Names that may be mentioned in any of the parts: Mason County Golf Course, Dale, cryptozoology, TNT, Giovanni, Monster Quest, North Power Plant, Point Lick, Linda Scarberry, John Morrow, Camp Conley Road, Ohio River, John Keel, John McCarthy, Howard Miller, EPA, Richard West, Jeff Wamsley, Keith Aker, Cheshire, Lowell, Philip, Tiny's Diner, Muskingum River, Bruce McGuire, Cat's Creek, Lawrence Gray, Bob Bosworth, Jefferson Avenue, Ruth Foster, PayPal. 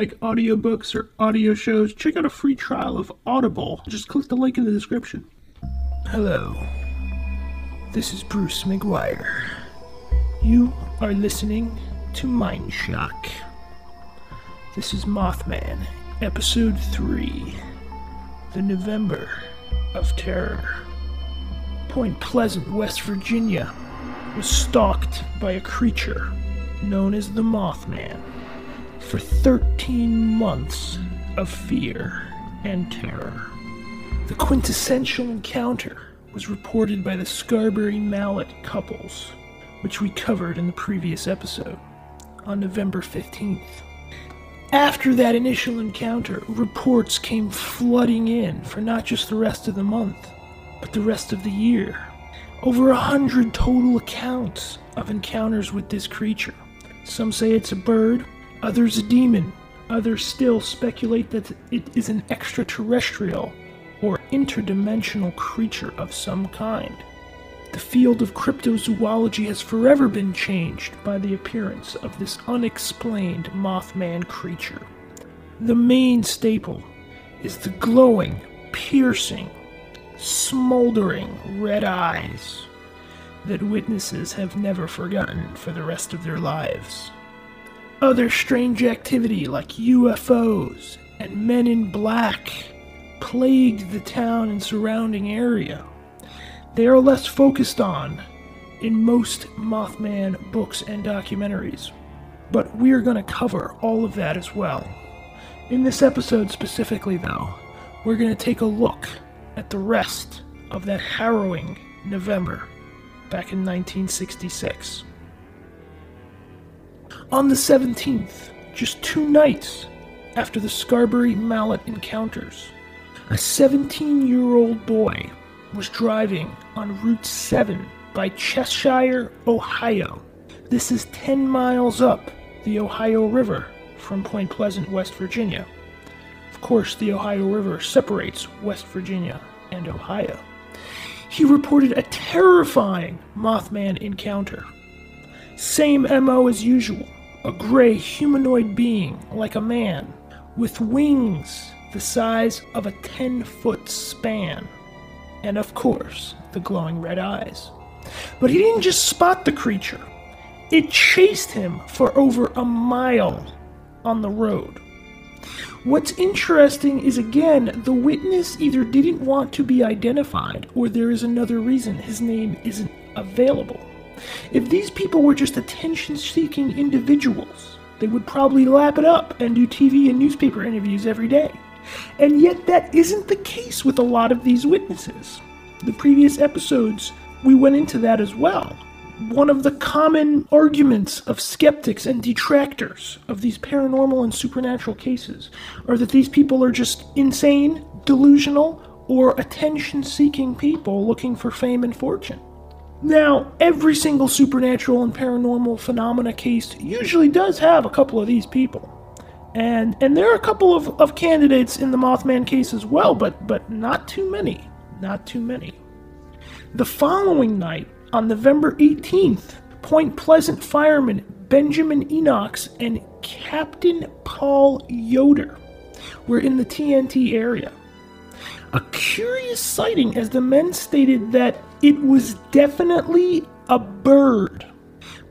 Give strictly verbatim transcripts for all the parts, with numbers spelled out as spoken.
like audiobooks or audio shows, check out a free trial of Audible. Just click the link in the description. Hello, this is Bruce McGuire. You are listening to MindShock. This is Mothman, Episode three, The November of Terror. Point Pleasant, West Virginia, was stalked by a creature known as the Mothman for thirteen months of fear and terror. The quintessential encounter was reported by the Scarberry Mallet couples, which we covered in the previous episode, on November fifteenth. After that initial encounter, reports came flooding in for not just the rest of the month, but the rest of the year. Over a hundred total accounts of encounters with this creature. Some say it's a bird, others a demon, others still speculate that it is an extraterrestrial or interdimensional creature of some kind. The field of cryptozoology has forever been changed by the appearance of this unexplained Mothman creature. The main staple is the glowing, piercing, smoldering red eyes that witnesses have never forgotten for the rest of their lives. Other strange activity like U F Os and men in black plagued the town and surrounding area. They are less focused on in most Mothman books and documentaries, but we're going to cover all of that as well. In this episode specifically though, we're going to take a look at the rest of that harrowing November back in nineteen sixty-six. On the seventeenth, just two nights after the Scarberry Mallet encounters, a seventeen-year-old boy was driving on Route seven by Cheshire, Ohio. This is ten miles up the Ohio River from Point Pleasant, West Virginia. Of course, the Ohio River separates West Virginia and Ohio. He reported a terrifying Mothman encounter. Same M O as usual. A gray humanoid being, like a man, with wings the size of a ten-foot span. And of course, the glowing red eyes. But he didn't just spot the creature. It chased him for over a mile on the road. What's interesting is, again, the witness either didn't want to be identified, or there is another reason his name isn't available. If these people were just attention-seeking individuals, they would probably lap it up and do T V and newspaper interviews every day. And yet that isn't the case with a lot of these witnesses. The previous episodes, we went into that as well. One of the common arguments of skeptics and detractors of these paranormal and supernatural cases are that these people are just insane, delusional, or attention-seeking people looking for fame and fortune. Now, every single supernatural and paranormal phenomena case usually does have a couple of these people. And and there are a couple of, of candidates in the Mothman case as well, but, but not too many. Not too many. The following night, on November eighteenth, Point Pleasant firemen Benjamin Enochs and Captain Paul Yoder were in the T N T area. A curious sighting, as the men stated that it was definitely a bird,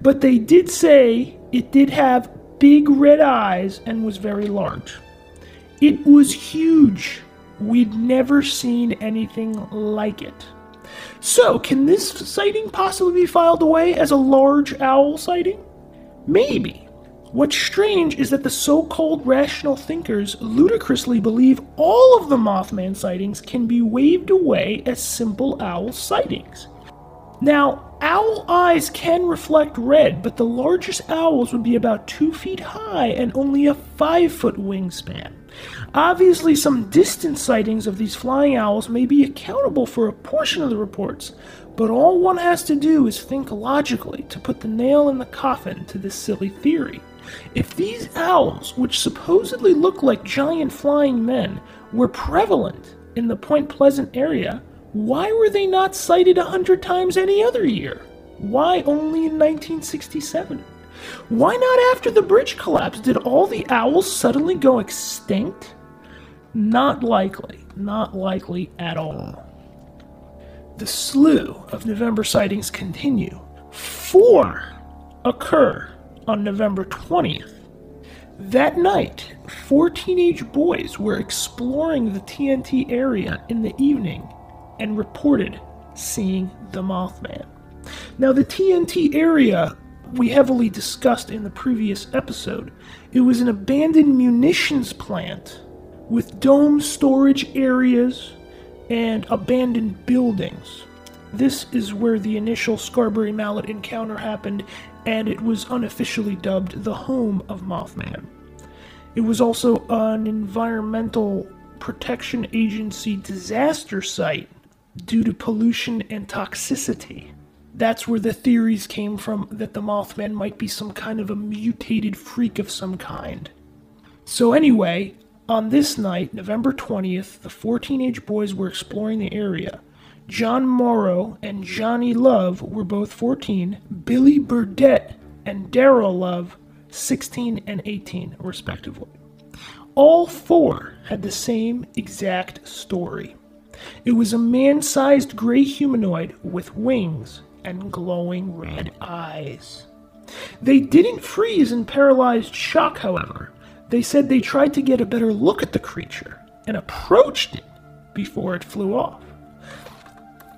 but they did say it did have big red eyes and was very large. It was huge. We'd never seen anything like it. So, can this sighting possibly be filed away as a large owl sighting? Maybe. What's strange is that the so-called rational thinkers ludicrously believe all of the Mothman sightings can be waved away as simple owl sightings. Now, owl eyes can reflect red, but the largest owls would be about two feet high and only a five-foot wingspan. Obviously, some distant sightings of these flying owls may be accountable for a portion of the reports, but all one has to do is think logically to put the nail in the coffin to this silly theory. If these owls, which supposedly look like giant flying men, were prevalent in the Point Pleasant area, why were they not sighted a hundred times any other year? Why only in nineteen sixty-seven? Why not after the bridge collapsed? Did all the owls suddenly go extinct? Not likely. Not likely at all. The slew of November sightings continue. Four occur on November twentieth. That night, four teenage boys were exploring the T N T area in the evening and reported seeing the Mothman. Now, the T N T area we heavily discussed in the previous episode. It was an abandoned munitions plant with dome storage areas and abandoned buildings. This is where the initial Scarberry Mallet encounter happened, and it was unofficially dubbed the home of Mothman. It was also an Environmental Protection Agency disaster site due to pollution and toxicity. That's where the theories came from that the Mothman might be some kind of a mutated freak of some kind. So anyway, on this night, November twentieth, the four teenage boys were exploring the area. John Morrow and Johnny Love were both fourteen, Billy Burdett and Daryl Love, sixteen and eighteen, respectively. All four had the same exact story. It was a man-sized gray humanoid with wings and glowing red eyes. They didn't freeze in paralyzed shock, however. They said they tried to get a better look at the creature and approached it before it flew off.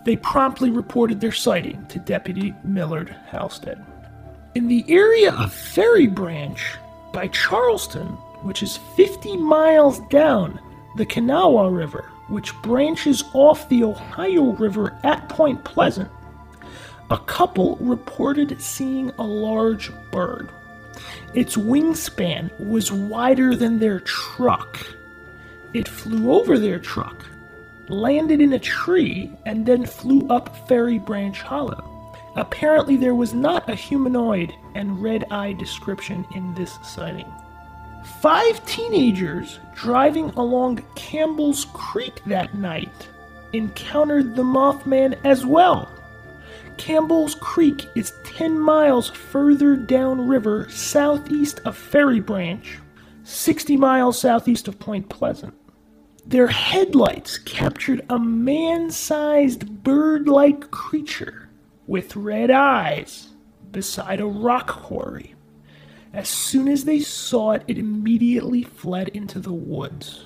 They promptly reported their sighting to Deputy Millard Halstead. In the area of Ferry Branch by Charleston, which is fifty miles down the Kanawha River, which branches off the Ohio River at Point Pleasant, a couple reported seeing a large bird. Its wingspan was wider than their truck. It flew over their truck, landed in a tree, and then flew up Ferry Branch Hollow. Apparently there was not a humanoid and red eye description in this sighting. Five teenagers driving along Campbell's Creek that night encountered the Mothman as well. Campbell's Creek is ten miles further downriver southeast of Ferry Branch, sixty miles southeast of Point Pleasant. Their headlights captured a man-sized bird-like creature with red eyes beside a rock quarry. As soon as they saw it, it immediately fled into the woods.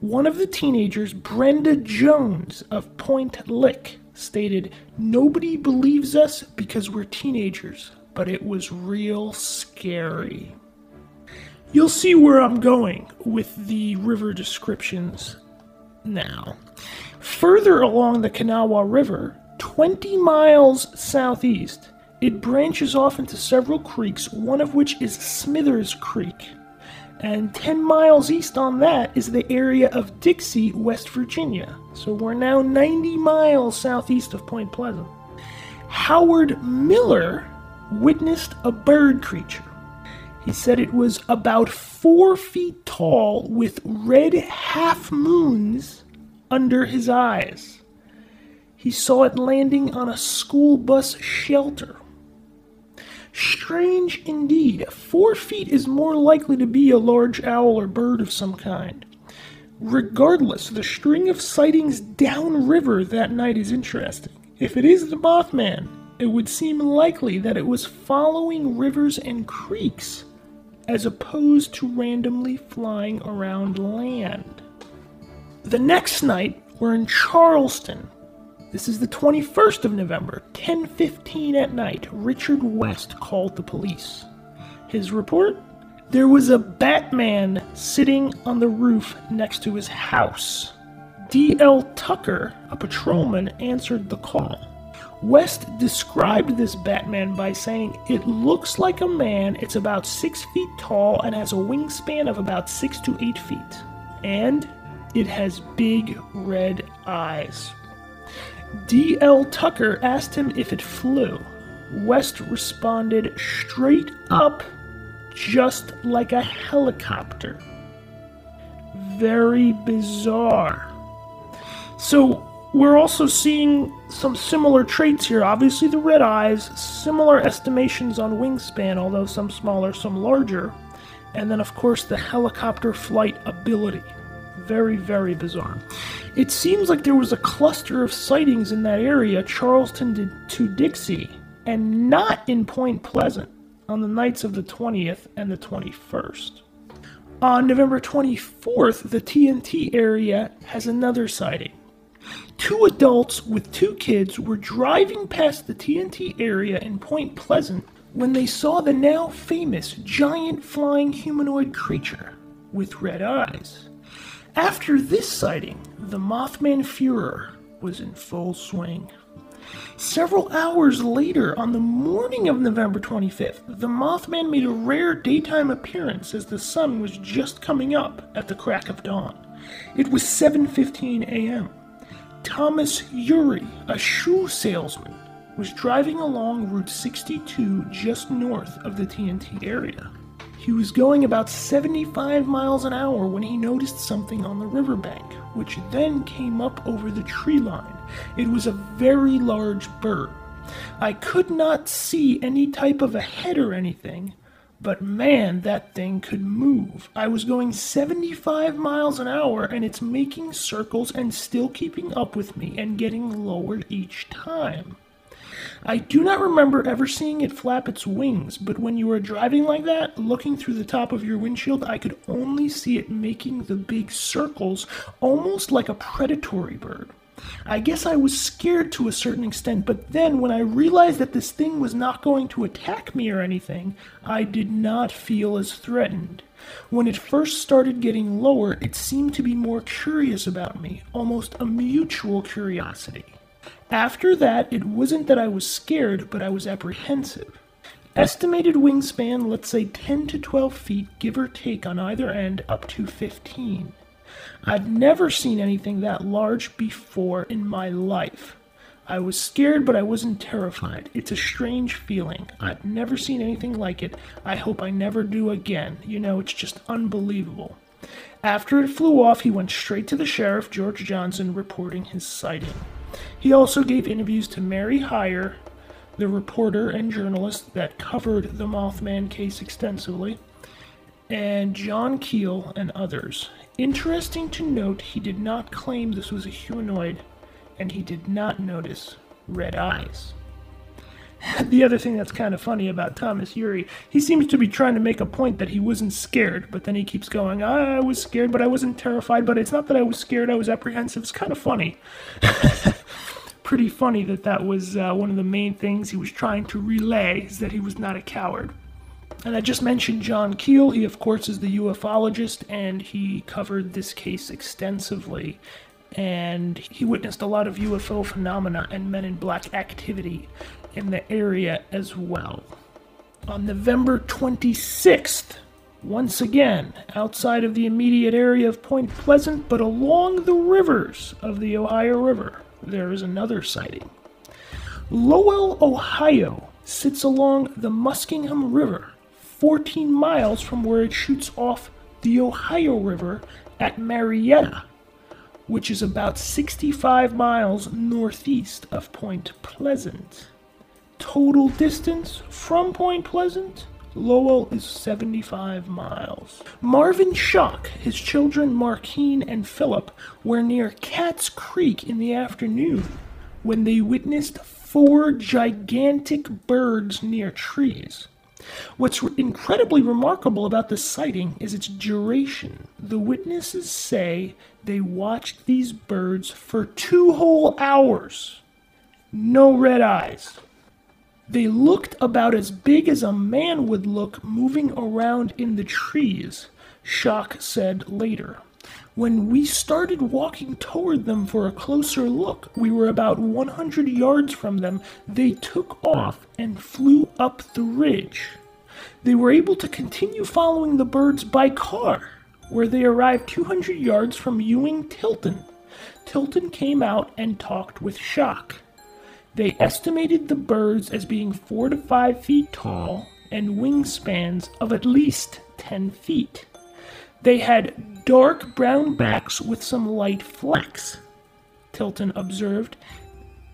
One of the teenagers, Brenda Jones of Point Lick, stated, "Nobody believes us because we're teenagers, but it was real scary." You'll see where I'm going with the river descriptions now. Further along the Kanawha River, twenty miles southeast, it branches off into several creeks, one of which is Smithers Creek. And ten miles east on that is the area of Dixie, West Virginia. So we're now ninety miles southeast of Point Pleasant. Howard Miller witnessed a bird creature. He said it was about four feet tall with red half moons under his eyes. He saw it landing on a school bus shelter. Strange indeed. Four feet is more likely to be a large owl or bird of some kind. Regardless, the string of sightings downriver that night is interesting. If it is the Mothman, it would seem likely that it was following rivers and creeks, as opposed to randomly flying around land. The next night, we're in Charleston. This is the twenty-first of November, ten fifteen at night. Richard West called the police. His report? There was a Batman sitting on the roof next to his house. D L Tucker, a patrolman, answered the call. West described this Batman by saying, "It looks like a man. It's about six feet tall and has a wingspan of about six to eight feet. And it has big red eyes." D L Tucker asked him if it flew. West responded, "Straight up, just like a helicopter." Very bizarre. So We're also seeing some similar traits here. Obviously the red eyes, similar estimations on wingspan, although some smaller, some larger. And then, of course, the helicopter flight ability. Very, very bizarre. It seems like there was a cluster of sightings in that area, Charleston to Dixie, and not in Point Pleasant, on the nights of the twentieth and the twenty-first. On November twenty-fourth, the T N T area has another sighting. Two adults with two kids were driving past the T N T area in Point Pleasant when they saw the now famous giant flying humanoid creature with red eyes. After this sighting, the Mothman furor was in full swing. Several hours later, on the morning of November twenty-fifth, the Mothman made a rare daytime appearance as the sun was just coming up at the crack of dawn. It was seven fifteen a m Thomas Ury, a shoe salesman, was driving along Route sixty-two just north of the T N T area. He was going about seventy-five miles an hour when he noticed something on the riverbank, which then came up over the tree line. It was a very large bird. I could not see any type of a head or anything, but man, that thing could move. I was going seventy-five miles an hour, and it's making circles and still keeping up with me and getting lower each time. I do not remember ever seeing it flap its wings, but when you are driving like that, looking through the top of your windshield, I could only see it making the big circles, almost like a predatory bird. I guess I was scared to a certain extent, but then when I realized that this thing was not going to attack me or anything, I did not feel as threatened. When it first started getting lower, it seemed to be more curious about me, almost a mutual curiosity. After that, it wasn't that I was scared, but I was apprehensive. Estimated wingspan, let's say ten to twelve feet, give or take on either end, up to fifteen. I've never seen anything that large before in my life. I was scared, but I wasn't terrified. It's a strange feeling. I've never seen anything like it. I hope I never do again. You know, it's just unbelievable. After it flew off, he went straight to the sheriff, George Johnson, reporting his sighting. He also gave interviews to Mary Heyer, the reporter and journalist that covered the Mothman case extensively, and John Keel and others. Interesting to note, he did not claim this was a humanoid, and he did not notice red eyes. The other thing that's kind of funny about Thomas Ury, he seems to be trying to make a point that he wasn't scared, but then he keeps going, I was scared, but I wasn't terrified, but it's not that I was scared, I was apprehensive. It's kind of funny. Pretty funny that that was uh, one of the main things he was trying to relay, is that he was not a coward. And I just mentioned John Keel. He, of course, is the ufologist, and he covered this case extensively. And he witnessed a lot of U F O phenomena and Men in Black activity in the area as well. On November twenty-sixth, once again, outside of the immediate area of Point Pleasant, but along the rivers of the Ohio River, there is another sighting. Lowell, Ohio, sits along the Muskingum River, fourteen miles from where it shoots off the Ohio River at Marietta, which is about sixty-five miles northeast of Point Pleasant. Total distance from Point Pleasant, Lowell is seventy-five miles. Marvin Schock, his children Markeen and Philip, were near Cat's Creek in the afternoon when they witnessed four gigantic birds near trees. What's incredibly remarkable about this sighting is its duration. The witnesses say they watched these birds for two whole hours. No red eyes. They looked about as big as a man would look, moving around in the trees, Schock said later. When we started walking toward them for a closer look, we were about one hundred yards from them. They took off and flew up the ridge. They were able to continue following the birds by car, where they arrived two hundred yards from Ewing Tilton. Tilton came out and talked with Schock. They estimated the birds as being four to five feet tall and wingspans of at least ten feet. They had dark brown backs with some light flecks. Tilton observed.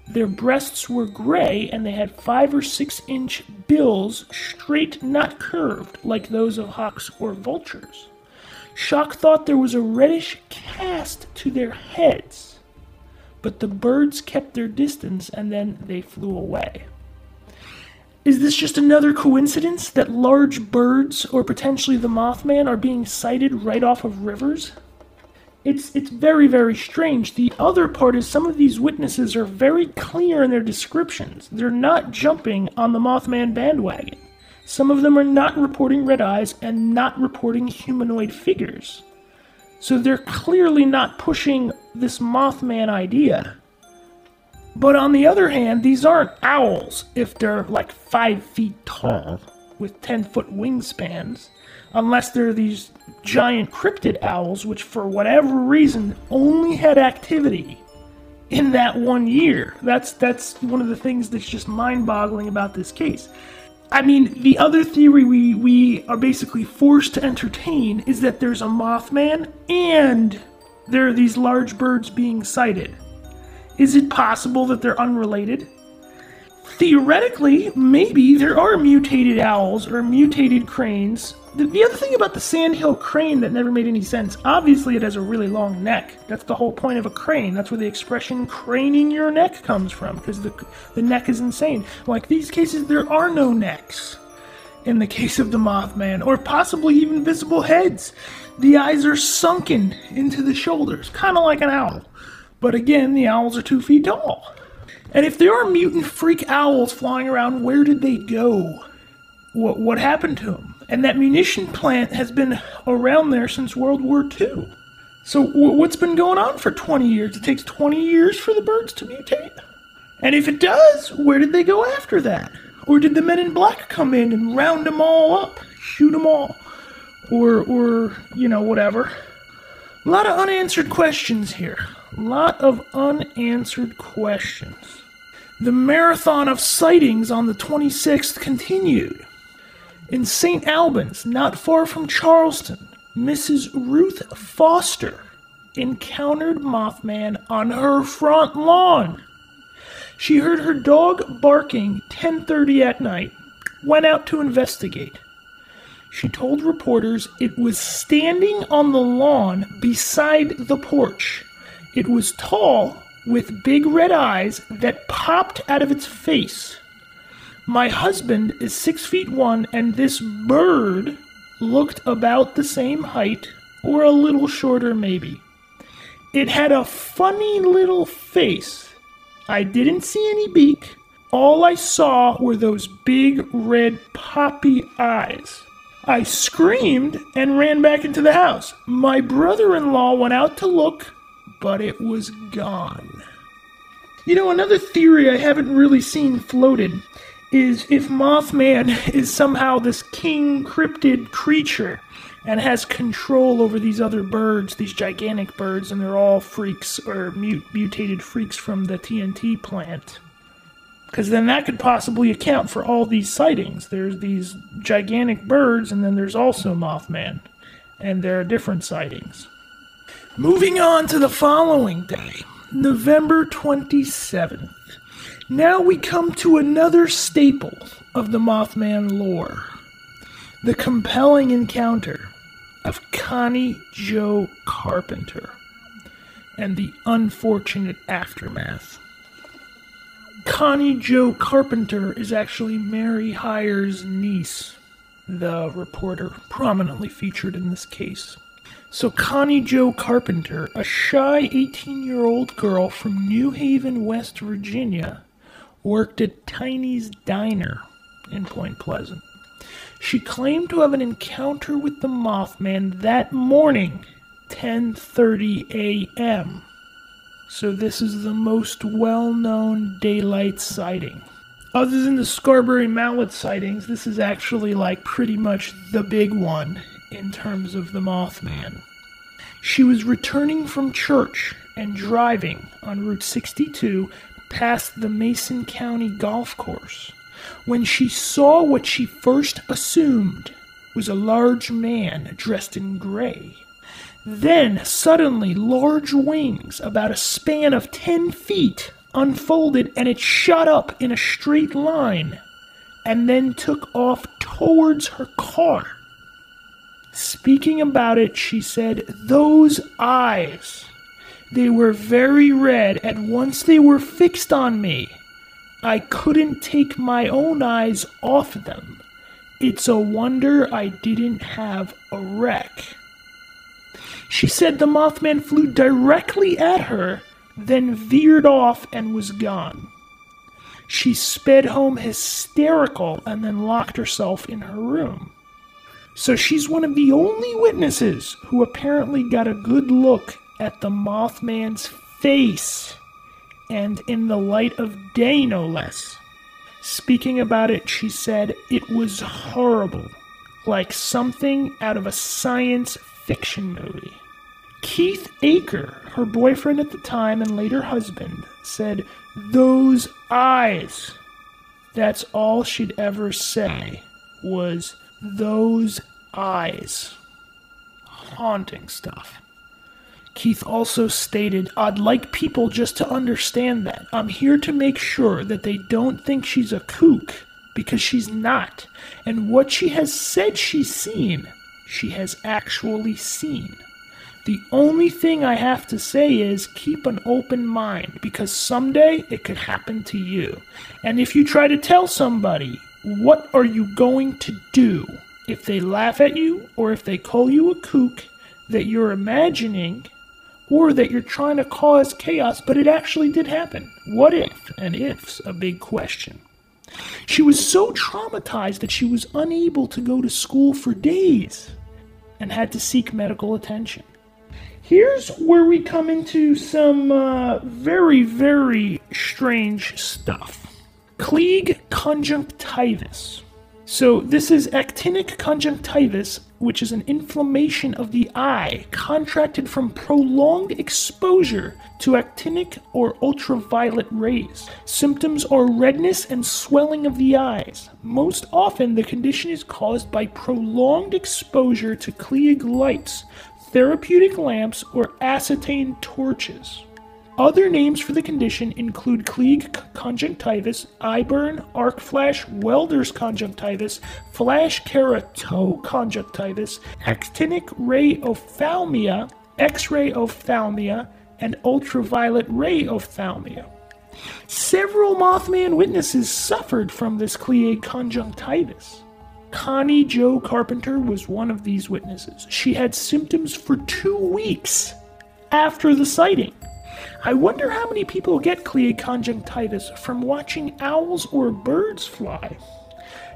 Their breasts were gray, and they had five or six-inch bills, straight, not curved, like those of hawks or vultures. Shock thought there was a reddish cast to their heads, but the birds kept their distance, and then they flew away. Is this just another coincidence that large birds, or potentially the Mothman, are being sighted right off of rivers? It's it's very, very strange. The other part is some of these witnesses are very clear in their descriptions. They're not jumping on the Mothman bandwagon. Some of them are not reporting red eyes and not reporting humanoid figures. So they're clearly not pushing this Mothman idea. But on the other hand, these aren't owls if they're like five feet tall with ten-foot wingspans, unless they're these giant cryptid owls, which for whatever reason only had activity in that one year. That's, that's one of the things that's just mind-boggling about this case. I mean, the other theory we, we are basically forced to entertain is that there's a Mothman and there are these large birds being sighted. Is it possible that they're unrelated? Theoretically, maybe there are mutated owls or mutated cranes. The, the other thing about the sandhill crane that never made any sense, obviously it has a really long neck. That's the whole point of a crane. That's where the expression craning your neck comes from, because the, the neck is insane. Like these cases, there are no necks in the case of the Mothman, or possibly even visible heads. The eyes are sunken into the shoulders, kind of like an owl. But again, the owls are two feet tall. And if there are mutant freak owls flying around, where did they go? What, what happened to them? And that munition plant has been around there since World War Two. So w- what's been going on for twenty years? It takes twenty years for the birds to mutate? And if it does, where did they go after that? Or did the men in black come in and round them all up, shoot them all? Or, or you know, whatever. A lot of unanswered questions here. Lot of unanswered questions. The marathon of sightings on the twenty-sixth continued. In Saint Albans, not far from Charleston, Missus Ruth Foster encountered Mothman on her front lawn. She heard her dog barking ten thirty at night, went out to investigate. She told reporters it was standing on the lawn beside the porch. It was tall, with big red eyes that popped out of its face. My husband is six feet one, and this bird looked about the same height, or a little shorter maybe. It had a funny little face. I didn't see any beak. All I saw were those big red poppy eyes. I screamed and ran back into the house. My brother-in-law went out to look, but it was gone. You know, another theory I haven't really seen floated is if Mothman is somehow this king cryptid creature and has control over these other birds, these gigantic birds, and they're all freaks or mut- mutated freaks from the T N T plant. Because then that could possibly account for all these sightings. There's these gigantic birds, and then there's also Mothman, and there are different sightings. Moving on to the following day, November twenty-seventh. Now we come to another staple of the Mothman lore. The compelling encounter of Connie Jo Carpenter and the unfortunate aftermath. Connie Jo Carpenter is actually Mary Heyer's niece, the reporter prominently featured in this case. So Connie Jo Carpenter, a shy eighteen-year-old girl from New Haven, West Virginia, worked at Tiny's Diner in Point Pleasant. She claimed to have an encounter with the Mothman that morning, ten thirty a.m. So this is the most well-known daylight sighting. Other than the Scarberry Mallet sightings, this is actually like pretty much the big one in terms of the Mothman. She was returning from church and driving on Route sixty-two past the Mason County Golf Course when she saw what she first assumed was a large man dressed in gray. Then, suddenly, large wings, about a span of ten feet, unfolded and it shot up in a straight line, and then took off towards her car. Speaking about it, she said, "Those eyes, they were very red, and once they were fixed on me, I couldn't take my own eyes off them. It's a wonder I didn't have a wreck." She said the Mothman flew directly at her, then veered off and was gone. She sped home hysterical and then locked herself in her room. So she's one of the only witnesses who apparently got a good look at the Mothman's face, and in the light of day, no less. Speaking about it, she said, "It was horrible, like something out of a science fiction movie." Keith Aker, her boyfriend at the time and later husband, said, "Those eyes." That's all she'd ever say, was those eyes. Haunting stuff. Keith also stated, "I'd like people just to understand that. I'm here to make sure that they don't think she's a kook, because she's not. And what she has said she's seen, she has actually seen. The only thing I have to say is keep an open mind, because someday it could happen to you. And if you try to tell somebody, what are you going to do if they laugh at you, or if they call you a kook that you're imagining, or that you're trying to cause chaos, but it actually did happen? What if?" And if's a big question. She was so traumatized that she was unable to go to school for days and had to seek medical attention. Here's where we come into some uh, very, very strange stuff. Klieg conjunctivitis. So this is actinic conjunctivitis, which is an inflammation of the eye contracted from prolonged exposure to actinic or ultraviolet rays. Symptoms are redness and swelling of the eyes. Most often, the condition is caused by prolonged exposure to Klieg lights, therapeutic lamps, or acetane torches. Other names for the condition include Klieg conjunctivitis, eyeburn, arc flash, welder's conjunctivitis, flash keratoconjunctivitis, actinic ray ophthalmia, X-ray ophthalmia, and ultraviolet ray ophthalmia. Several Mothman witnesses suffered from this Klieg conjunctivitis. Connie Jo Carpenter was one of these witnesses. She had symptoms for two weeks after the sighting. I wonder how many people get Klieg conjunctivitis from watching owls or birds fly.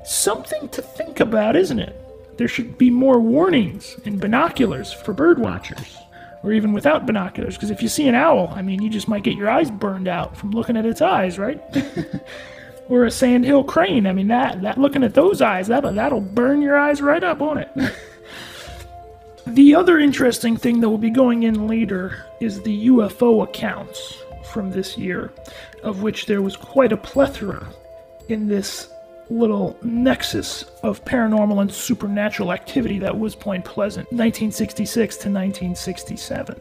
Something to think about, isn't it? There should be more warnings and binoculars for bird watchers, or even without binoculars, because if you see an owl, I mean, you just might get your eyes burned out from looking at its eyes, right? Or a sandhill crane. I mean, that, that looking at those eyes, that, that'll burn your eyes right up, won't it? The other interesting thing that will be going in later is the U F O accounts from this year, of which there was quite a plethora in this little nexus of paranormal and supernatural activity that was Point Pleasant, nineteen sixty-six to nineteen sixty-seven.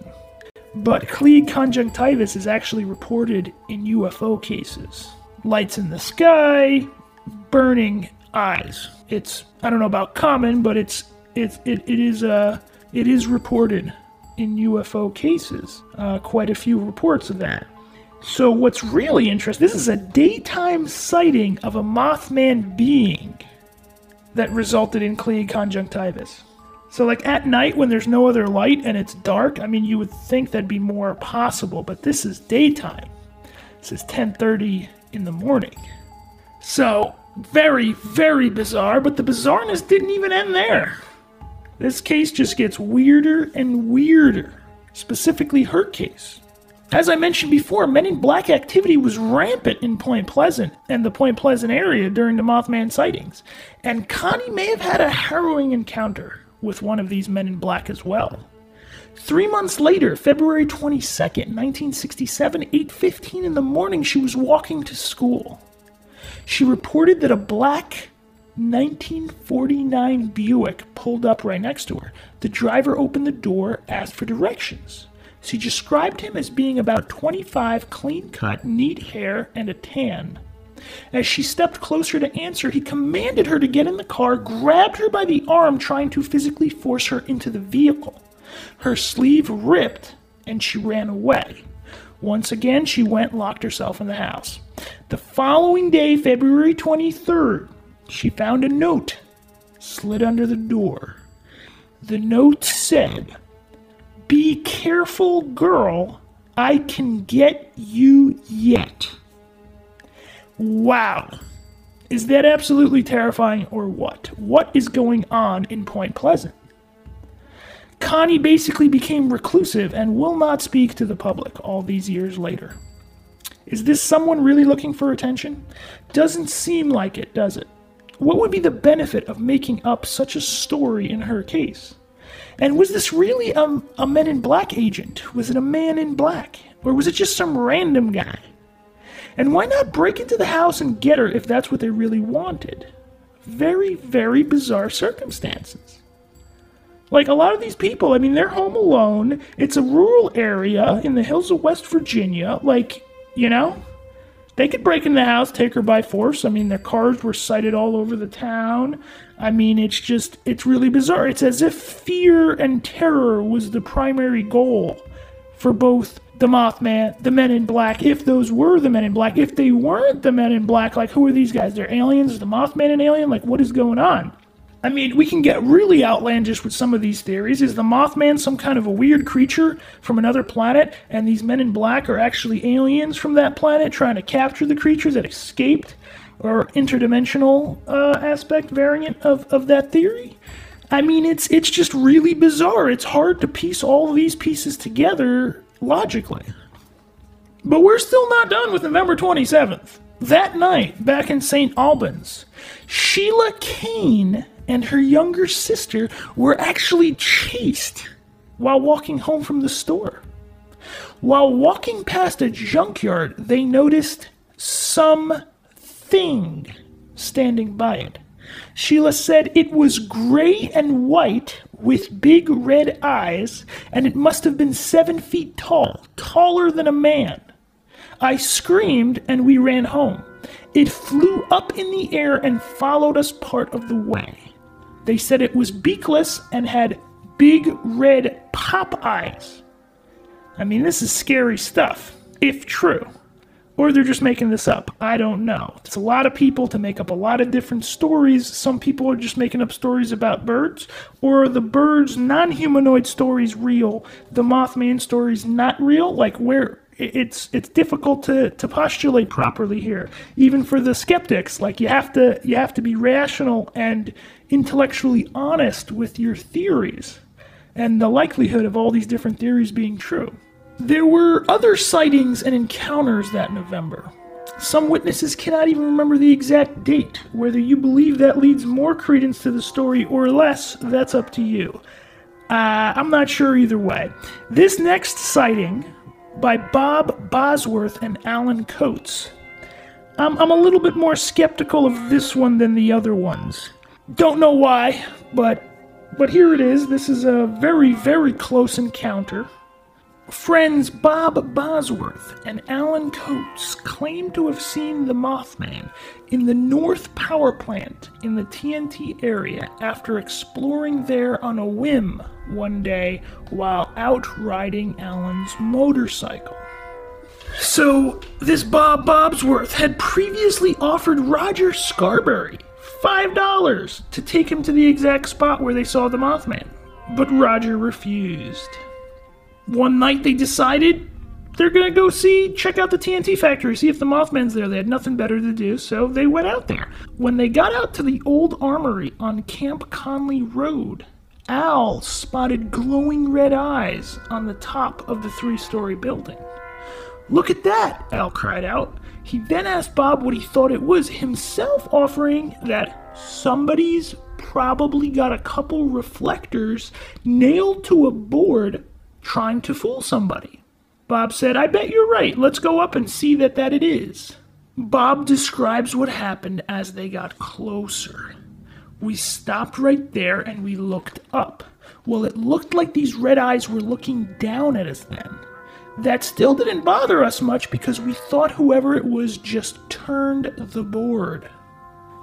But Klieg conjunctivitis is actually reported in U F O cases. Lights in the sky, burning eyes. It's, I don't know about common, but it's, it's it, it is a... Uh, It is reported in U F O cases, uh, quite a few reports of that. So what's really interesting, this is a daytime sighting of a Mothman being that resulted in Klieg conjunctivitis. So like at night when there's no other light and it's dark, I mean, you would think that'd be more possible, but this is daytime. This is ten thirty in the morning. So very, very bizarre, but the bizarreness didn't even end there. This case just gets weirder and weirder, specifically her case. As I mentioned before, Men in Black activity was rampant in Point Pleasant and the Point Pleasant area during the Mothman sightings, and Connie may have had a harrowing encounter with one of these Men in Black as well. Three months later, February twenty-second, nineteen sixty-seven, eight fifteen in the morning, she was walking to school. She reported that a black nineteen forty-nine Buick pulled up right next to her. The driver opened the door, asked for directions. She described him as being about twenty-five, clean-cut, neat hair, and a tan. As she stepped closer to answer, he commanded her to get in the car, grabbed her by the arm, trying to physically force her into the vehicle. Her sleeve ripped, and she ran away. Once again, she went and locked herself in the house. The following day, February twenty-third, she found a note slid under the door. The note said, "Be careful, girl. I can get you yet." Wow. Is that absolutely terrifying or what? What is going on in Point Pleasant? Connie basically became reclusive and will not speak to the public all these years later. Is this someone really looking for attention? Doesn't seem like it, does it? What would be the benefit of making up such a story in her case? And was this really a, a Men in Black agent? Was it a man in black? Or was it just some random guy? And why not break into the house and get her if that's what they really wanted? Very, very bizarre circumstances. Like, a lot of these people, I mean, they're home alone. It's a rural area in the hills of West Virginia. Like, you know, they could break in the house, take her by force. I mean, their cars were sighted all over the town. I mean, it's just, it's really bizarre. It's as if fear and terror was the primary goal for both the Mothman, the Men in Black, if those were the Men in Black. If they weren't the Men in Black, like, who are these guys? They're aliens? Is the Mothman an alien? Like, what is going on? I mean, we can get really outlandish with some of these theories. Is the Mothman some kind of a weird creature from another planet, and these Men in Black are actually aliens from that planet trying to capture the creature that escaped, or interdimensional uh, aspect variant of, of that theory? I mean, it's it's just really bizarre. It's hard to piece all of these pieces together logically. But we're still not done with November twenty-seventh. That night, back in Saint Albans, Sheila Kane and her younger sister were actually chased while walking home from the store. While walking past a junkyard, they noticed something standing by it. Sheila said it was gray and white with big red eyes, and it must have been seven feet tall, taller than a man. I screamed, and we ran home. It flew up in the air and followed us part of the way. They said it was beakless and had big red pop eyes. I mean, this is scary stuff, if true. Or they're just making this up. I don't know. It's a lot of people to make up a lot of different stories. Some people are just making up stories about birds. Or are the birds' non-humanoid stories real? The Mothman stories not real? Like, where... It's it's difficult to, to postulate properly here, even for the skeptics. Like, you have to you have to be rational and intellectually honest with your theories and the likelihood of all these different theories being true. There were other sightings and encounters that November. Some witnesses cannot even remember the exact date. Whether you believe that leads more credence to the story or less, that's up to you. Uh, I'm not sure either way. This next sighting, by Bob Bosworth and Alan Coates. I'm, I'm a little bit more skeptical of this one than the other ones. Don't know why, but but here it is. This is a very, very close encounter. Friends Bob Bosworth and Alan Coates claim to have seen the Mothman in the North Power Plant in the T N T area after exploring there on a whim one day while out riding Alan's motorcycle. So, this Bob Bosworth had previously offered Roger Scarberry five dollars to take him to the exact spot where they saw the Mothman, but Roger refused. One night they decided they're going to go see, check out the T N T factory, see if the Mothman's there. They had nothing better to do, so they went out there. When they got out to the old armory on Camp Conley Road, Al spotted glowing red eyes on the top of the three-story building. "Look at that," Al cried out. He then asked Bob what he thought it was, himself offering that somebody's probably got a couple reflectors nailed to a board trying to fool somebody. Bob said, "I bet you're right. Let's go up and see that that it is." Bob describes what happened as they got closer. We stopped right there and we looked up. Well, it looked like these red eyes were looking down at us then. That still didn't bother us much because we thought whoever it was just turned the board.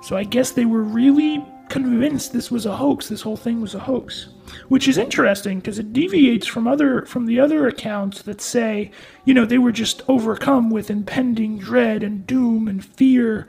So I guess they were really convinced this was a hoax, this whole thing was a hoax. Which is interesting because it deviates from other from the other accounts that say, you know, they were just overcome with impending dread and doom and fear,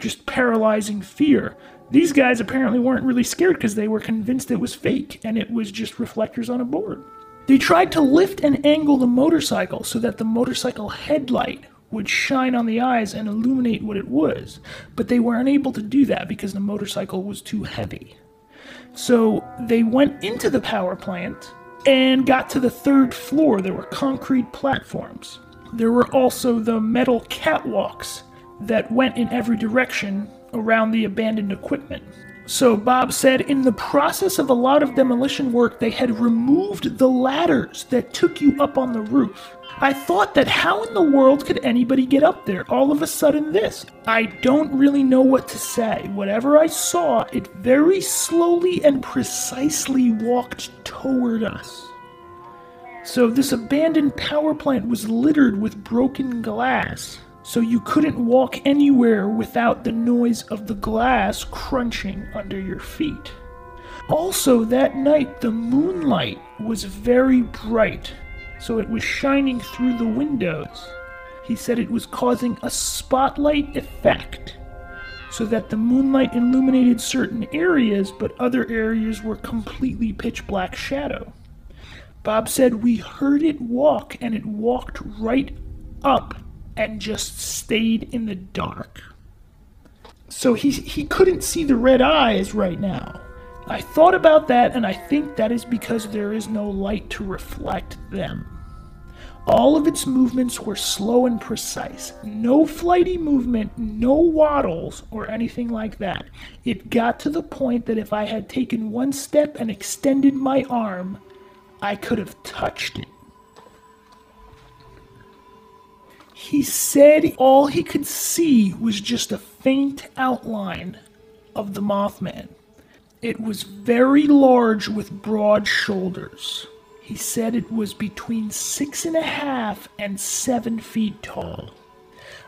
just paralyzing fear. These guys apparently weren't really scared because they were convinced it was fake and it was just reflectors on a board. They tried to lift and angle the motorcycle so that the motorcycle headlight would shine on the eyes and illuminate what it was, but they were unable to do that because the motorcycle was too heavy. So they went into the power plant and got to the third floor. There were concrete platforms. There were also the metal catwalks that went in every direction around the abandoned equipment. So Bob said, in the process of a lot of demolition work, they had removed the ladders that took you up on the roof. I thought that how in the world could anybody get up there? All of a sudden this. I don't really know what to say. Whatever I saw, it very slowly and precisely walked toward us. So this abandoned power plant was littered with broken glass. So you couldn't walk anywhere without the noise of the glass crunching under your feet. Also, that night, the moonlight was very bright, so it was shining through the windows. He said it was causing a spotlight effect, so that the moonlight illuminated certain areas, but other areas were completely pitch black shadow. Bob said, we heard it walk, and it walked right up and just stayed in the dark. So he, he couldn't see the red eyes right now. I thought about that, and I think that is because there is no light to reflect them. All of its movements were slow and precise. No flighty movement, no waddles, or anything like that. It got to the point that if I had taken one step and extended my arm, I could have touched it. He said all he could see was just a faint outline of the Mothman. It was very large with broad shoulders. He said it was between six and a half and seven feet tall.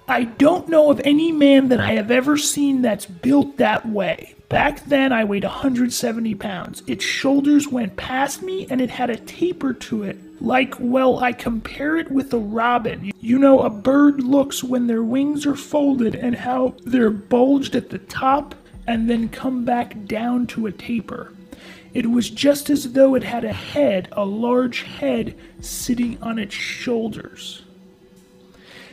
I don't know of any man that I have ever seen that's built that way. Back then, I weighed one hundred seventy pounds. Its shoulders went past me, and it had a taper to it. Like, well, I compare it with a robin. You know, a bird looks when their wings are folded and how they're bulged at the top and then come back down to a taper. It was just as though it had a head, a large head, sitting on its shoulders.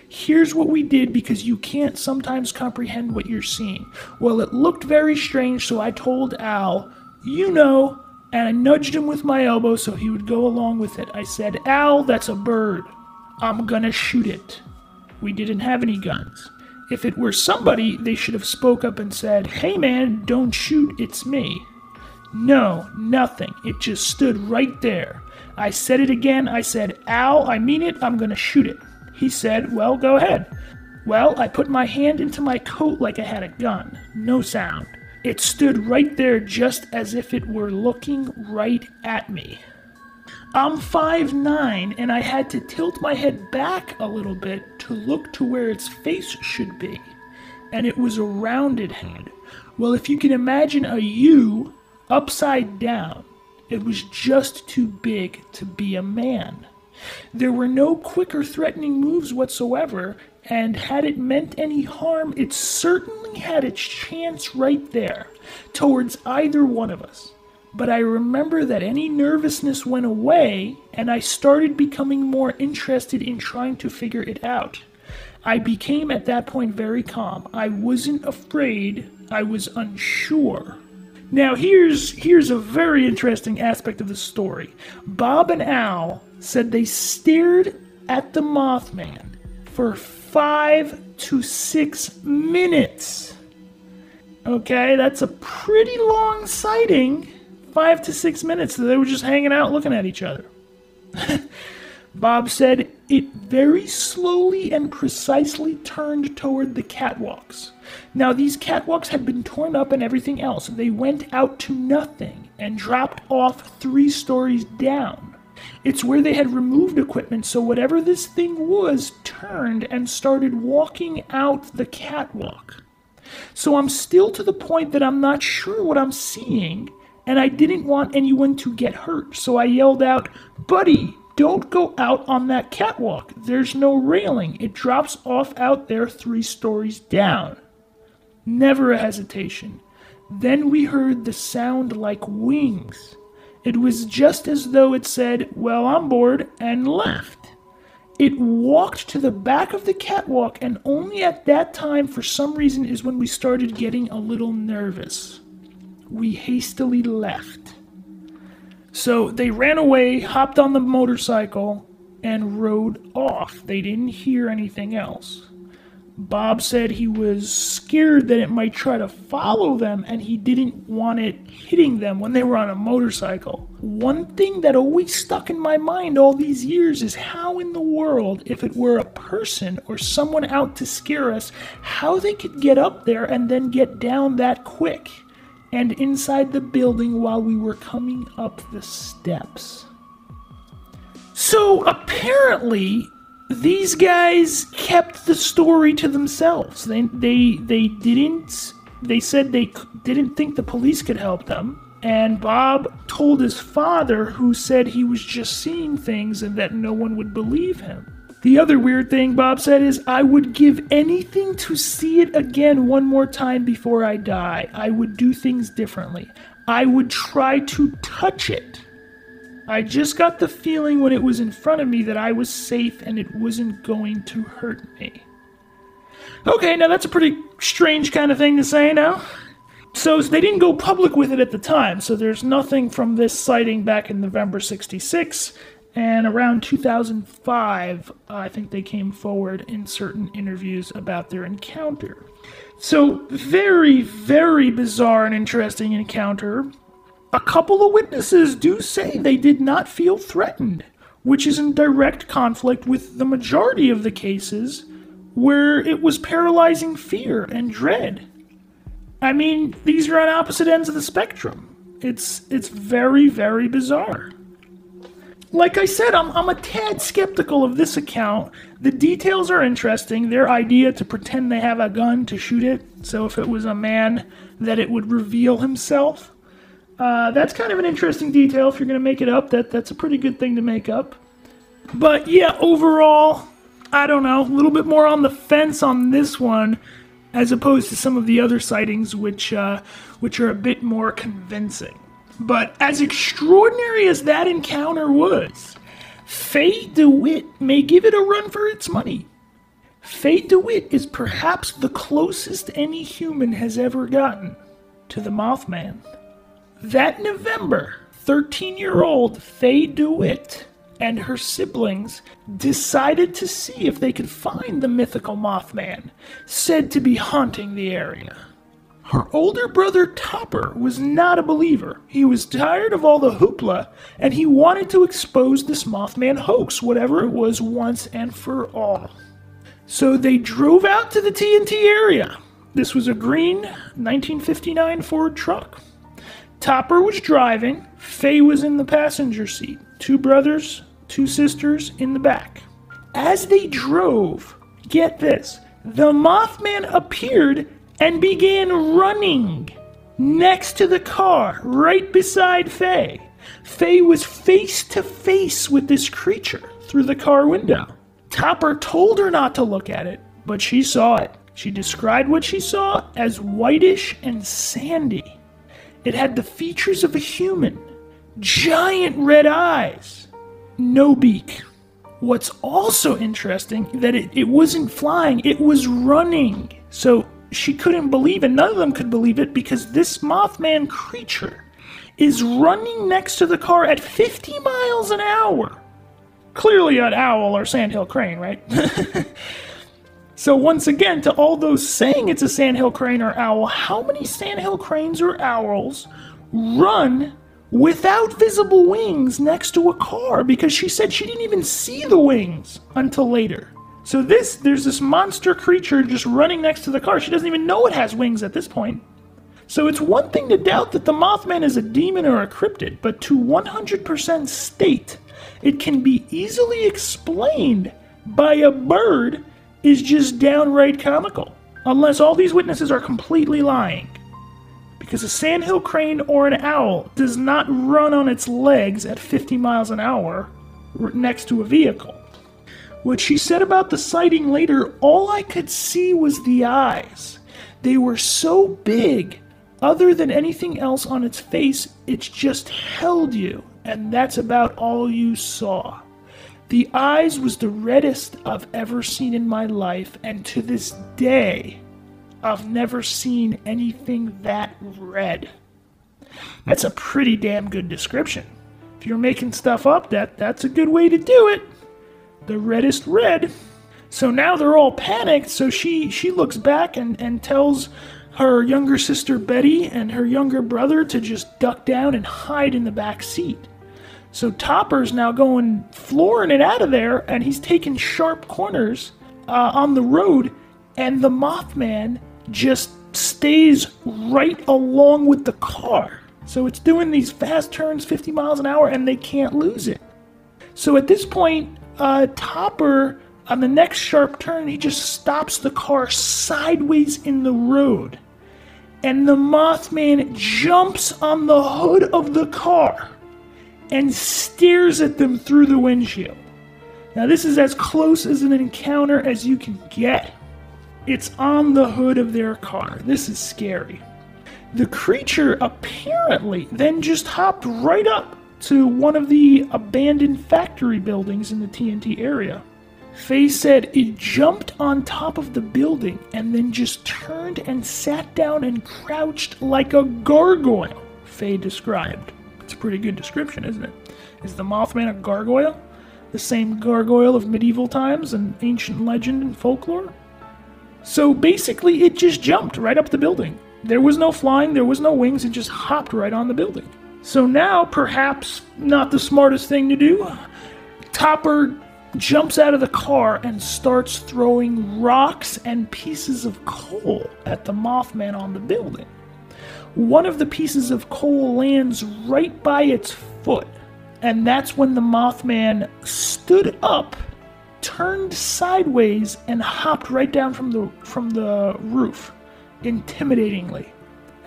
Here's what we did because you can't sometimes comprehend what you're seeing. Well, it looked very strange, so I told Al, you know, and I nudged him with my elbow so he would go along with it. I said, Al, that's a bird. I'm gonna shoot it. We didn't have any guns. If it were somebody, they should have spoke up and said, hey man, don't shoot, it's me. No, nothing. It just stood right there. I said it again. I said, Al, I mean it, I'm gonna shoot it. He said, well, go ahead. Well, I put my hand into my coat like I had a gun. No sound. It stood right there just as if it were looking right at me. I'm five nine, and I had to tilt my head back a little bit to look to where its face should be. And it was a rounded head. Well, if you can imagine a U upside down, it was just too big to be a man. There were no quick or threatening moves whatsoever, and had it meant any harm, it certainly had its chance right there, towards either one of us. But I remember that any nervousness went away, and I started becoming more interested in trying to figure it out. I became at that point very calm. I wasn't afraid, I was unsure. Now here's, here's a very interesting aspect of the story. Bob and Al said they stared at the Mothman for five to six minutes. Okay, that's a pretty long sighting. Five to six minutes. They were just hanging out looking at each other. Bob said it very slowly and precisely turned toward the catwalks. Now, these catwalks had been torn up and everything else. They went out to nothing and dropped off three stories down. It's where they had removed equipment, so whatever this thing was turned and started walking out the catwalk. So I'm still to the point that I'm not sure what I'm seeing, and I didn't want anyone to get hurt. So I yelled out, "Buddy, don't go out on that catwalk. There's no railing. It drops off out there three stories down." Never a hesitation. Then we heard the sound like wings. It was just as though it said, "Well, I'm bored," and left. It walked to the back of the catwalk, and only at that time, for some reason, is when we started getting a little nervous. We hastily left. So they ran away, hopped on the motorcycle, and rode off. They didn't hear anything else. Bob said he was scared that it might try to follow them, and he didn't want it hitting them when they were on a motorcycle. One thing that always stuck in my mind all these years is how in the world, if it were a person or someone out to scare us, how they could get up there and then get down that quick and inside the building while we were coming up the steps. So apparently, these guys kept the story to themselves. They, they, they didn't, they said they didn't think the police could help them. And Bob told his father, who said he was just seeing things and that no one would believe him. The other weird thing Bob said is, "I would give anything to see it again one more time before I die. I would do things differently. I would try to touch it. I just got the feeling when it was in front of me that I was safe and it wasn't going to hurt me." Okay, now that's a pretty strange kind of thing to say now. So they didn't go public with it at the time, so there's nothing from this sighting back in November sixty-six. And around two thousand five, I think they came forward in certain interviews about their encounter. So very, very bizarre and interesting encounter. A couple of witnesses do say they did not feel threatened, which is in direct conflict with the majority of the cases where it was paralyzing fear and dread. I mean, these are on opposite ends of the spectrum. It's it's very, very bizarre. Like I said, I'm, I'm a tad skeptical of this account. The details are interesting. Their idea to pretend they have a gun to shoot it, so if it was a man, that it would reveal himself. Uh, that's kind of an interesting detail. If you're going to make it up, that, that's a pretty good thing to make up. But yeah, overall, I don't know, a little bit more on the fence on this one, as opposed to some of the other sightings, which, uh, which are a bit more convincing. But as extraordinary as that encounter was, Faye DeWitt may give it a run for its money. Faye DeWitt is perhaps the closest any human has ever gotten to the Mothman. That November, thirteen-year-old Faye DeWitt and her siblings decided to see if they could find the mythical Mothman, said to be haunting the area. Her older brother, Topper, was not a believer. He was tired of all the hoopla, and he wanted to expose this Mothman hoax, whatever it was, once and for all. So they drove out to the T N T area. This was a green nineteen fifty-nine Ford truck. Topper was driving. Faye was in the passenger seat. Two brothers, two sisters in the back. As they drove, get this, the Mothman appeared and began running next to the car, right beside Faye. Faye was face to face with this creature through the car window. Topper told her not to look at it, but she saw it. She described what she saw as whitish and sandy. It had the features of a human, giant red eyes, no beak. What's also interesting, that it, it wasn't flying, it was running. So she couldn't believe it. None of them could believe it, because this Mothman creature is running next to the car at fifty miles an hour. Clearly an owl or sandhill crane, right? So once again, to all those saying it's a sandhill crane or owl, how many sandhill cranes or owls run without visible wings next to a car, because she said she didn't even see the wings until later. So this, there's this monster creature just running next to the car. She doesn't even know it has wings at this point. So it's one thing to doubt that the Mothman is a demon or a cryptid, but to one hundred percent state it can be easily explained by a bird is just downright comical, unless all these witnesses are completely lying. Because a sandhill crane or an owl does not run on its legs at fifty miles an hour next to a vehicle. What she said about the sighting later, all I could see was the eyes. They were so big, other than anything else on its face, it just held you, and that's about all you saw. The eyes was the reddest I've ever seen in my life, and to this day, I've never seen anything that red. That's a pretty damn good description. If you're making stuff up, that, that's a good way to do it. The reddest red. So now they're all panicked, so she, she looks back and, and tells her younger sister Betty and her younger brother to just duck down and hide in the back seat. So Topper's now going flooring it out of there, and he's taking sharp corners uh, on the road, and the Mothman just stays right along with the car. So it's doing these fast turns, fifty miles an hour, and they can't lose it. So at this point, uh, Topper, on the next sharp turn, he just stops the car sideways in the road, and the Mothman jumps on the hood of the car and stares at them through the windshield. Now this is as close as an encounter as you can get. It's on the hood of their car. This is scary. The creature apparently then just hopped right up to one of the abandoned factory buildings in the T N T area. Faye said it jumped on top of the building and then just turned and sat down and crouched like a gargoyle, Faye described. It's a pretty good description, isn't it? Is the Mothman a gargoyle? The same gargoyle of medieval times and ancient legend and folklore? So basically, it just jumped right up the building. There was no flying, there was no wings, it just hopped right on the building. So now, perhaps not the smartest thing to do, Topper jumps out of the car and starts throwing rocks and pieces of coal at the Mothman on the building. One of the pieces of coal lands right by its foot, and that's when the Mothman stood up, turned sideways, and hopped right down from the from the roof, intimidatingly,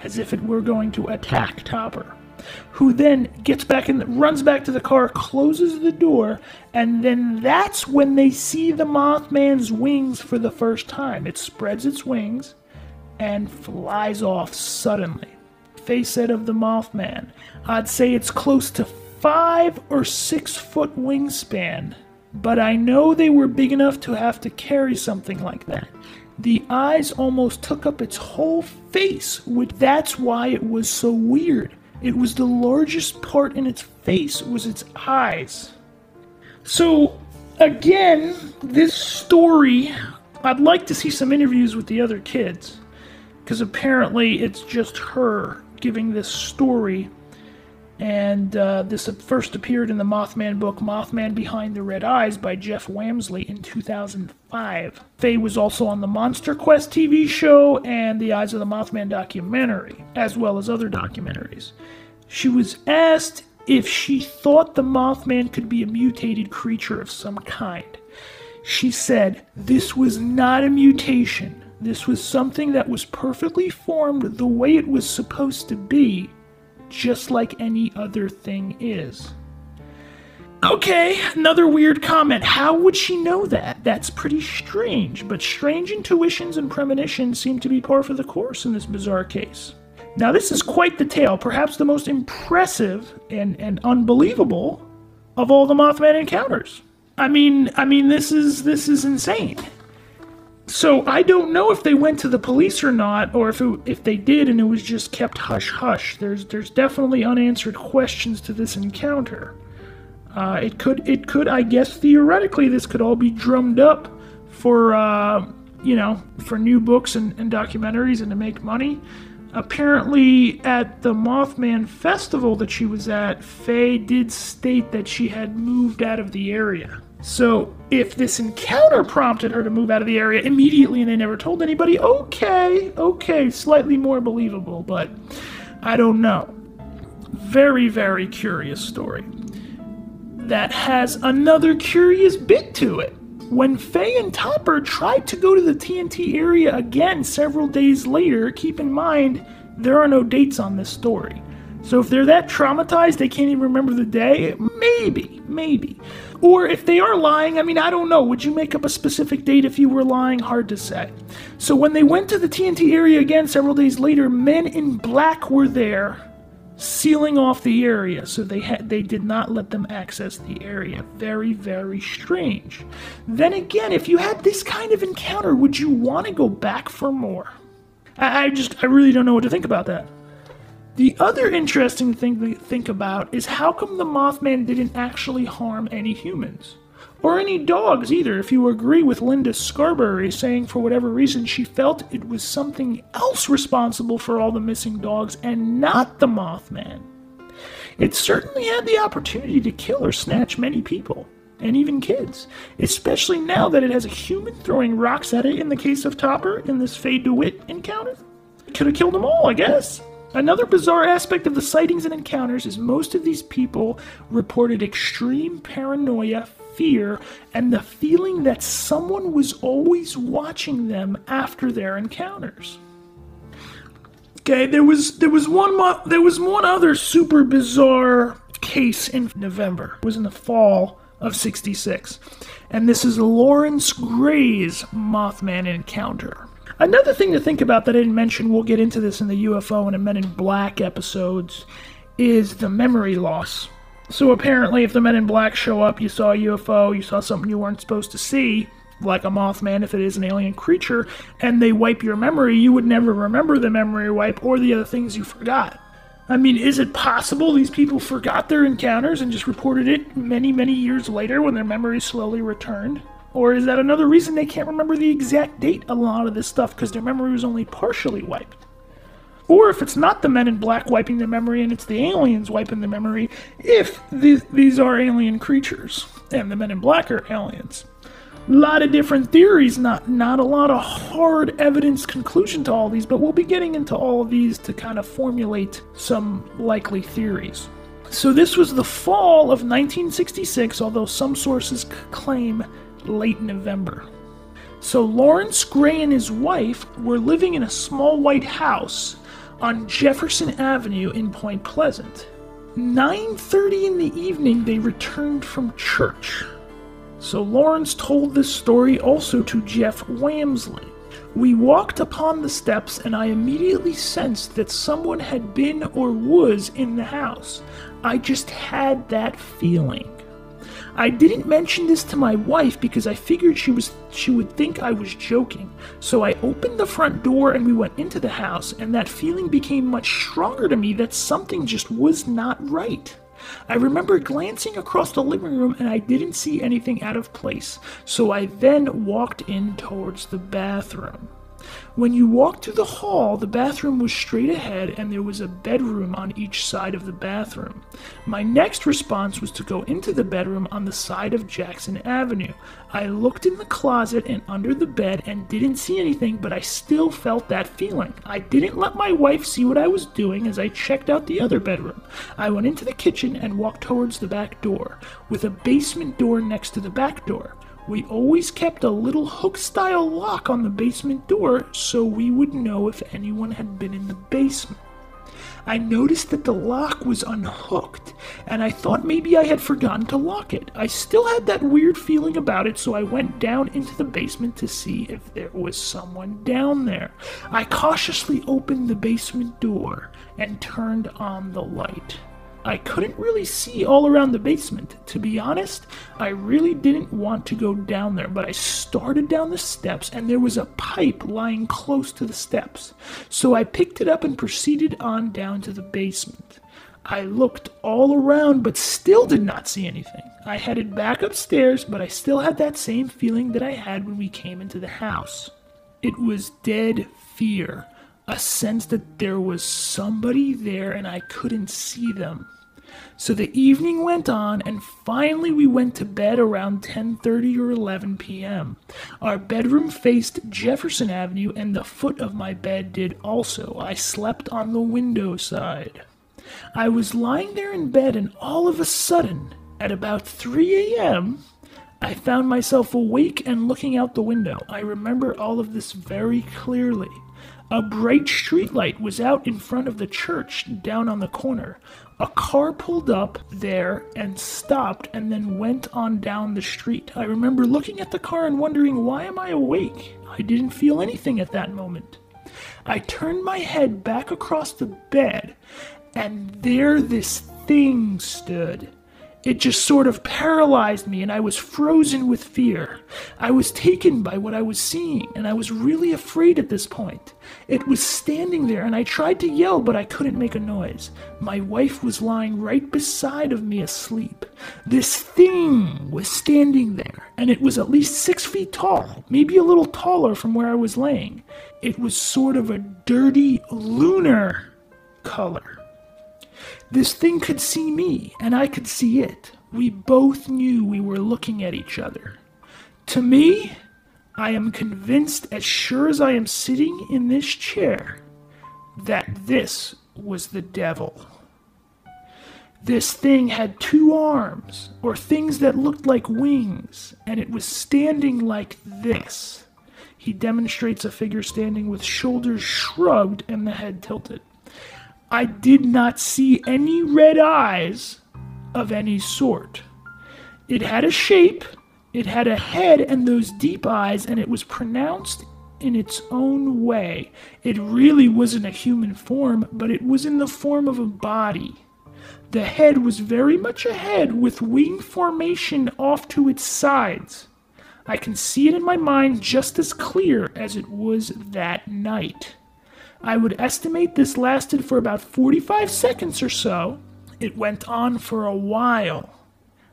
as if it were going to attack Topper, who then gets back and runs back to the car, closes the door, and then that's when they see the Mothman's wings for the first time. It spreads its wings and flies off suddenly. Faye said of the Mothman, I'd say it's close to five or six foot wingspan, but I know they were big enough to have to carry something like that. The eyes almost took up its whole face, which that's why it was so weird. It was the largest part in its face was its eyes. So again, this story, I'd like to see some interviews with the other kids, because apparently it's just her giving this story. And uh, this first appeared in the Mothman book, Mothman Behind the Red Eyes by Jeff Wamsley in two thousand five. Faye was also on the Monster Quest T V show and the Eyes of the Mothman documentary, as well as other documentaries. She was asked if she thought the Mothman could be a mutated creature of some kind. She said, "This was not a mutation. This was something that was perfectly formed the way it was supposed to be, just like any other thing is." Okay, another weird comment. How would she know that? That's pretty strange, but strange intuitions and premonitions seem to be par for the course in this bizarre case. Now this is quite the tale, perhaps the most impressive and, and unbelievable of all the Mothman encounters. I mean, I mean, this is, this is insane. So I don't know if they went to the police or not, or if it, if they did and it was just kept hush-hush. There's there's definitely unanswered questions to this encounter. Uh, it could, it could I guess, theoretically, this could all be drummed up for, uh, you know, for new books and, and documentaries and to make money. apparently at the Mothman festival that she was at, Faye did state that she had moved out of the area. So if this encounter prompted her to move out of the area immediately and they never told anybody, okay, okay, slightly more believable, but I don't know. Very, very curious story. That has another curious bit to it. When Faye and Topper tried to go to the T N T area again several days later, keep in mind, there are no dates on this story. So if they're that traumatized, they can't even remember the day? Maybe, maybe. Or if they are lying, I mean, I don't know. Would you make up a specific date if you were lying? Hard to say. So when they went to the T N T area again several days later, men in black were there, sealing off the area, so they had they did not let them access the area. Very, very strange. Then again, if you had this kind of encounter, would you want to go back for more? I, I just, I really don't know what to think about that. The other interesting thing to think about is how come the Mothman didn't actually harm any humans? Or any dogs either, if you agree with Linda Scarberry, saying for whatever reason she felt it was something else responsible for all the missing dogs and not the Mothman. It certainly had the opportunity to kill or snatch many people, and even kids, especially now that it has a human throwing rocks at it in the case of Topper in this Faye DeWitt encounter. It could have killed them all, I guess. Another bizarre aspect of the sightings and encounters is most of these people reported extreme paranoia, fear, and the feeling that someone was always watching them after their encounters. Okay, there was there was one there was one other super bizarre case in November. It was in the fall of sixty-six, and this is Lawrence Gray's Mothman encounter. Another thing to think about that I didn't mention, we'll get into this in the U F O and the Men in Black episodes, is the memory loss. So apparently if the Men in Black show up, you saw a U F O, you saw something you weren't supposed to see, like a Mothman if it is an alien creature, and they wipe your memory, you would never remember the memory wipe or the other things you forgot. I mean, is it possible these people forgot their encounters and just reported it many, many years later when their memory slowly returned? Or is that another reason they can't remember the exact date a lot of this stuff because their memory was only partially wiped? Or if it's not the Men in Black wiping their memory and it's the aliens wiping the memory, if these, these are alien creatures and the Men in Black are aliens. A lot of different theories, not, not a lot of hard evidence conclusion to all these, but we'll be getting into all of these to kind of formulate some likely theories. So this was the fall of nineteen sixty-six, although some sources claim late November. So Lawrence Gray and his wife were living in a small white house on Jefferson Avenue in Point Pleasant. nine thirty in the evening, they returned from church. So Lawrence told this story also to Jeff Wamsley. We walked upon the steps and I immediately sensed that someone had been or was in the house. I just had that feeling. I didn't mention this to my wife because I figured she was she would think I was joking. So I opened the front door and we went into the house, and that feeling became much stronger to me that something just was not right. I remember glancing across the living room and I didn't see anything out of place, so I then walked in towards the bathroom. When you walked through the hall, the bathroom was straight ahead and there was a bedroom on each side of the bathroom. My next response was to go into the bedroom on the side of Jackson Avenue. I looked in the closet and under the bed and didn't see anything, but I still felt that feeling. I didn't let my wife see what I was doing as I checked out the other bedroom. I went into the kitchen and walked towards the back door, with a basement door next to the back door. We always kept a little hook-style lock on the basement door so we would know if anyone had been in the basement. I noticed that the lock was unhooked, and I thought maybe I had forgotten to lock it. I still had that weird feeling about it, so I went down into the basement to see if there was someone down there. I cautiously opened the basement door and turned on the light. I couldn't really see all around the basement. To be honest, I really didn't want to go down there, but I started down the steps and there was a pipe lying close to the steps. So I picked it up and proceeded on down to the basement. I looked all around but still did not see anything. I headed back upstairs, but I still had that same feeling that I had when we came into the house. It was dead fear. a sense that there was somebody there and I couldn't see them. So the evening went on, and finally we went to bed around ten thirty or eleven p m Our bedroom faced Jefferson Avenue, and the foot of my bed did also. I slept on the window side. I was lying there in bed, and all of a sudden, at about three a m, I found myself awake and looking out the window. I remember all of this very clearly. A bright streetlight was out in front of the church down on the corner. A car pulled up there and stopped and then went on down the street. I remember looking at the car and wondering, why am I awake? I didn't feel anything at that moment. I turned my head back across the bed, and there this thing stood. It just sort of paralyzed me, and I was frozen with fear. I was taken by what I was seeing, and I was really afraid at this point. It was standing there, and I tried to yell, but I couldn't make a noise. My wife was lying right beside of me asleep. This thing was standing there, and it was at least six feet tall, maybe a little taller from where I was laying. It was sort of a dirty lunar color. This thing could see me, and I could see it. We both knew we were looking at each other. To me, I am convinced, as sure as I am sitting in this chair, that this was the devil. This thing had two arms, or things that looked like wings, and it was standing like this. He demonstrates a figure standing with shoulders shrugged and the head tilted. I did not see any red eyes of any sort. It had a shape, it had a head and those deep eyes, and it was pronounced in its own way. It really wasn't a human form, but it was in the form of a body. The head was very much a head with wing formation off to its sides. I can see it in my mind just as clear as it was that night. I would estimate this lasted for about forty-five seconds or so. It went on for a while.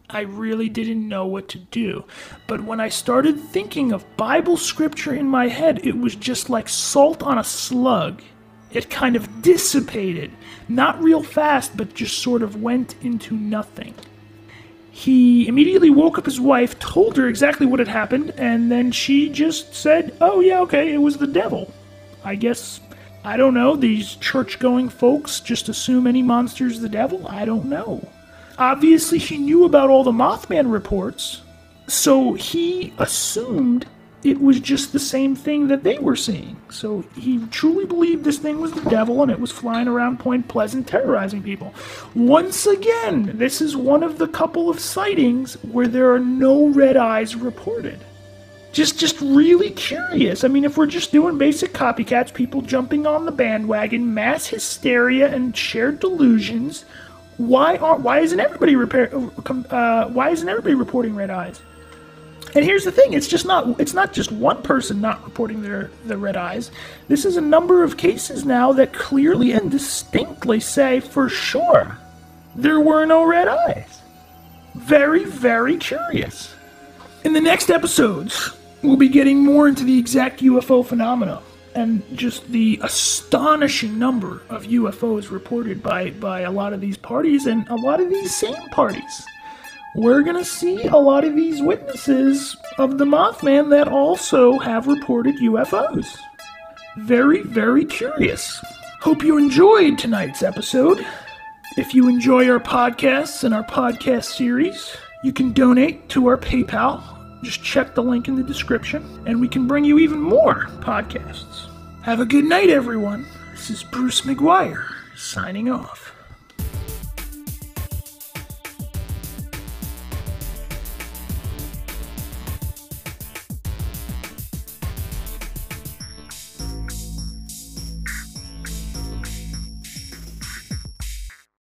I really didn't know what to do. But when I started thinking of Bible scripture in my head, it was just like salt on a slug. It kind of dissipated. Not real fast, but just sort of went into nothing. He immediately woke up his wife, told her exactly what had happened, and then she just said, oh yeah, okay, it was the devil. I guess... I don't know, these church-going folks just assume any monster's the devil? I don't know. Obviously, he knew about all the Mothman reports, so he assumed it was just the same thing that they were seeing. So he truly believed this thing was the devil, and it was flying around Point Pleasant terrorizing people. Once again, this is one of the couple of sightings where there are no red eyes reported. Just just really curious. I mean, if we're just doing basic copycats, people jumping on the bandwagon, mass hysteria, and shared delusions, why aren't why isn't everybody repair, uh, why isn't everybody reporting red eyes? And here's the thing: it's just not it's not just one person not reporting their the red eyes. This is a number of cases now that clearly and distinctly say for sure there were no red eyes. Very, very curious. In the next episodes, we'll be getting more into the exact U F O phenomena and just the astonishing number of U F Os reported by, by a lot of these parties and a lot of these same parties. We're going to see a lot of these witnesses of the Mothman that also have reported U F Os. Very, very curious. Hope you enjoyed tonight's episode. If you enjoy our podcasts and our podcast series, you can donate to our PayPal. Just check the link in the description, and we can bring you even more podcasts. Have a good night, everyone. This is Bruce McGuire, signing off.